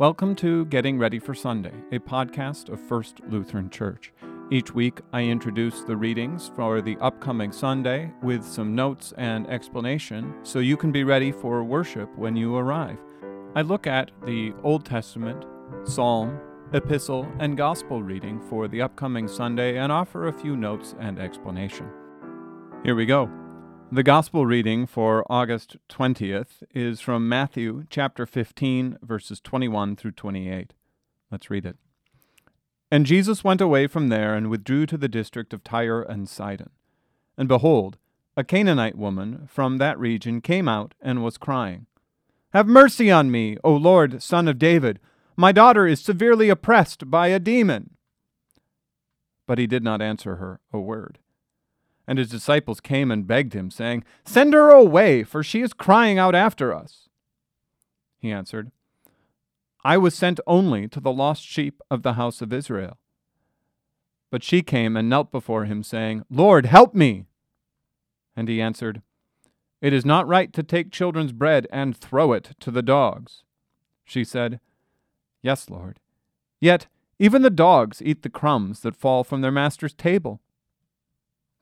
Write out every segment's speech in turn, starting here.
Welcome to Getting Ready for Sunday, a podcast of First Lutheran Church. Each week, I introduce the readings for the upcoming Sunday with some notes and explanation so you can be ready for worship when you arrive. I look at the Old Testament, Psalm, Epistle, and Gospel reading for the upcoming Sunday and offer a few notes and explanation. Here we go. The Gospel reading for August 20th is from Matthew chapter 15, verses 21 through 28. Let's read it. And Jesus went away from there and withdrew to the district of Tyre and Sidon. And behold, a Canaanite woman from that region came out and was crying, "Have mercy on me, O Lord, Son of David! My daughter is severely oppressed by a demon." But he did not answer her a word. And his disciples came and begged him, saying, "Send her away, for she is crying out after us." He answered, "I was sent only to the lost sheep of the house of Israel." But she came and knelt before him, saying, "Lord, help me." And he answered, "It is not right to take children's bread and throw it to the dogs." She said, "Yes, Lord. Yet even the dogs eat the crumbs that fall from their master's table."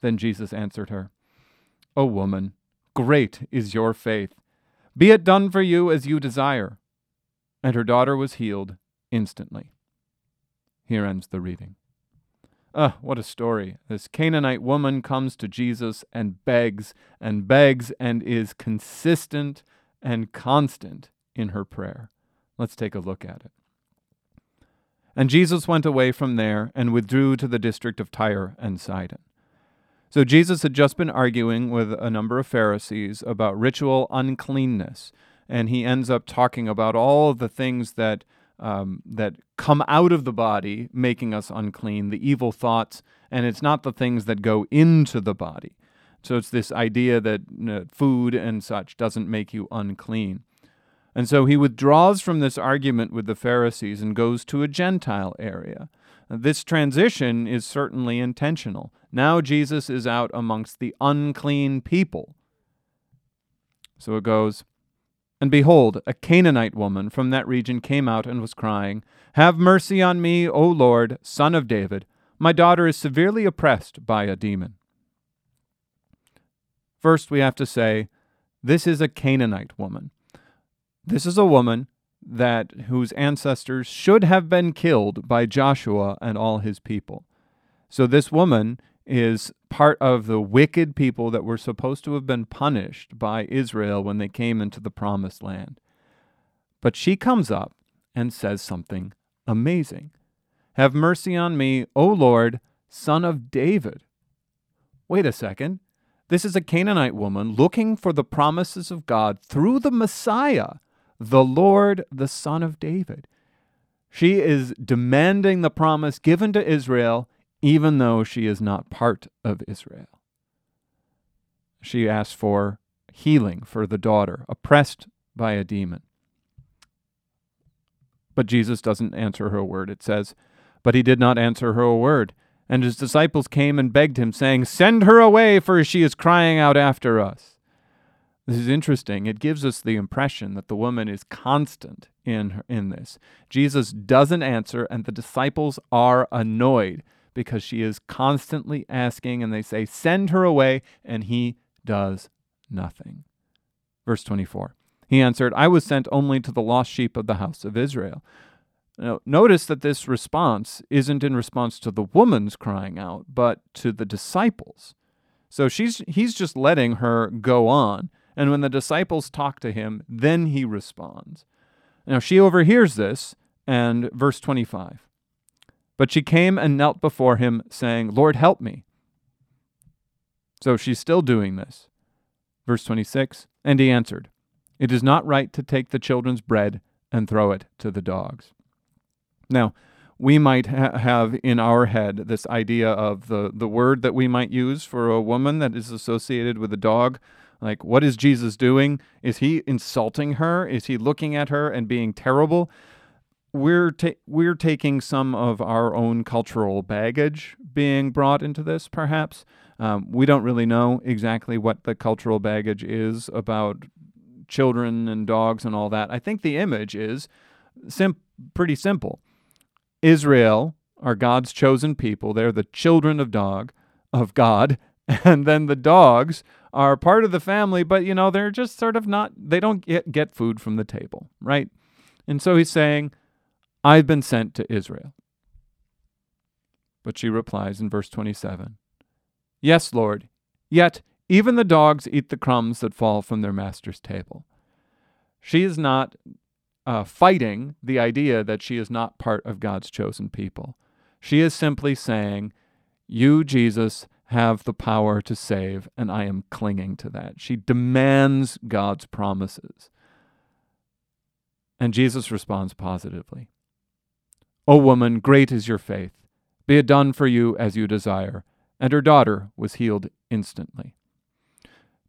Then Jesus answered her, "O woman, great is your faith. Be it done for you as you desire." And her daughter was healed instantly. Here ends the reading. What a story. This Canaanite woman comes to Jesus and begs and is consistent and constant in her prayer. Let's take a look at it. And Jesus went away from there and withdrew to the district of Tyre and Sidon. So Jesus had just been arguing with a number of Pharisees about ritual uncleanness, and he ends up talking about all of the things that come out of the body, making us unclean, the evil thoughts, and it's not the things that go into the body. So it's this idea that food and such doesn't make you unclean. And so he withdraws from this argument with the Pharisees and goes to a Gentile area. This transition is certainly intentional. Now Jesus is out amongst the unclean people. So it goes, "And behold, a Canaanite woman from that region came out and was crying, 'Have mercy on me, O Lord, Son of David. My daughter is severely oppressed by a demon.'" First, we have to say, this is a Canaanite woman. This is a woman whose ancestors should have been killed by Joshua and all his people. So this woman is part of the wicked people that were supposed to have been punished by Israel when they came into the promised land. But she comes up and says something amazing. "Have mercy on me, O Lord, Son of David." Wait a second. This is a Canaanite woman looking for the promises of God through the Messiah, the Lord, the Son of David. She is demanding the promise given to Israel, even though she is not part of Israel. She asks for healing for the daughter, oppressed by a demon. But Jesus doesn't answer her a word. It says, "But he did not answer her a word. And his disciples came and begged him, saying, 'Send her away, for she is crying out after us.'" This is interesting. It gives us the impression that the woman is constant in this. Jesus doesn't answer, and the disciples are annoyed because she is constantly asking, and they say, "Send her away," and he does nothing. Verse 24, he answered, "I was sent only to the lost sheep of the house of Israel." Now, notice that this response isn't in response to the woman's crying out, but to the disciples. So he's just letting her go on. And when the disciples talk to him, then he responds. Now she overhears this, and verse 25. But she came and knelt before him, saying, "Lord, help me." So she's still doing this. Verse 26, and he answered, "It is not right to take the children's bread and throw it to the dogs." Now, we might have in our head this idea of the word that we might use for a woman that is associated with a dog. Like, what is Jesus doing? Is he insulting her? Is he looking at her and being terrible? We're taking some of our own cultural baggage being brought into this, perhaps. We don't really know exactly what the cultural baggage is about children and dogs and all that. I think the image is pretty simple. Israel are God's chosen people. They're the children of God. And then the dogs are part of the family, but, you know, they're just sort of not, they don't get food from the table, right? And so he's saying, I've been sent to Israel. But she replies in verse 27, "Yes, Lord, yet even the dogs eat the crumbs that fall from their master's table." She is not fighting the idea that she is not part of God's chosen people. She is simply saying, you, Jesus, have the power to save, and I am clinging to that. She demands God's promises. And Jesus responds positively. "O woman, great is your faith. Be it done for you as you desire." And her daughter was healed instantly.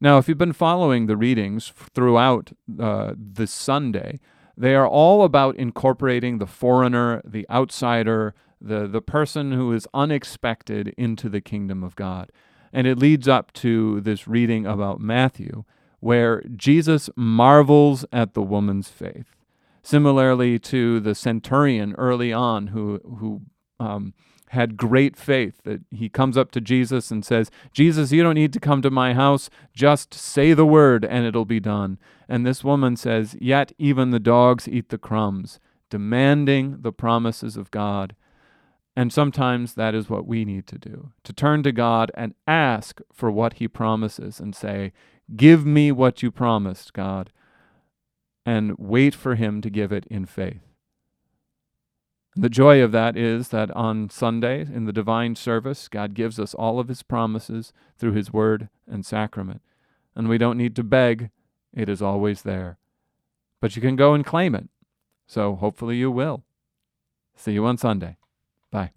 Now, if you've been following the readings throughout this Sunday, they are all about incorporating the foreigner, the outsider, the person who is unexpected into the kingdom of God. And it leads up to this reading about Matthew, where Jesus marvels at the woman's faith. Similarly to the centurion early on who had great faith, that he comes up to Jesus and says, "Jesus, you don't need to come to my house. Just say the word and it'll be done." And this woman says, "Yet even the dogs eat the crumbs," demanding the promises of God. And sometimes that is what we need to do, to turn to God and ask for what he promises and say, "Give me what you promised, God," and wait for him to give it in faith. The joy of that is that on Sunday in the divine service, God gives us all of his promises through his word and sacrament. And we don't need to beg, it is always there. But you can go and claim it, so hopefully you will. See you on Sunday. Bye.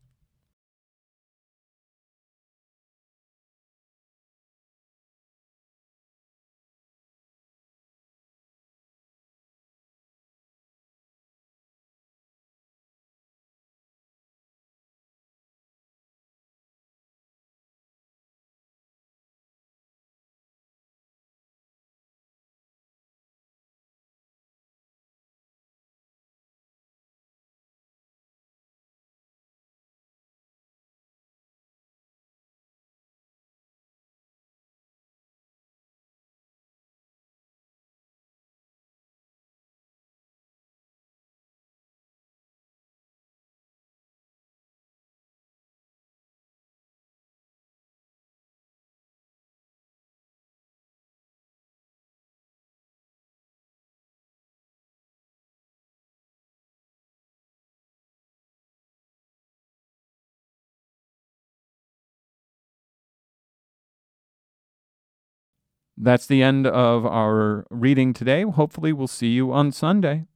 That's the end of our reading today. Hopefully we'll see you on Sunday.